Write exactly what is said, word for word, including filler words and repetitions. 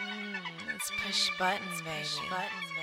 Mm, it's push button, baby. Push button.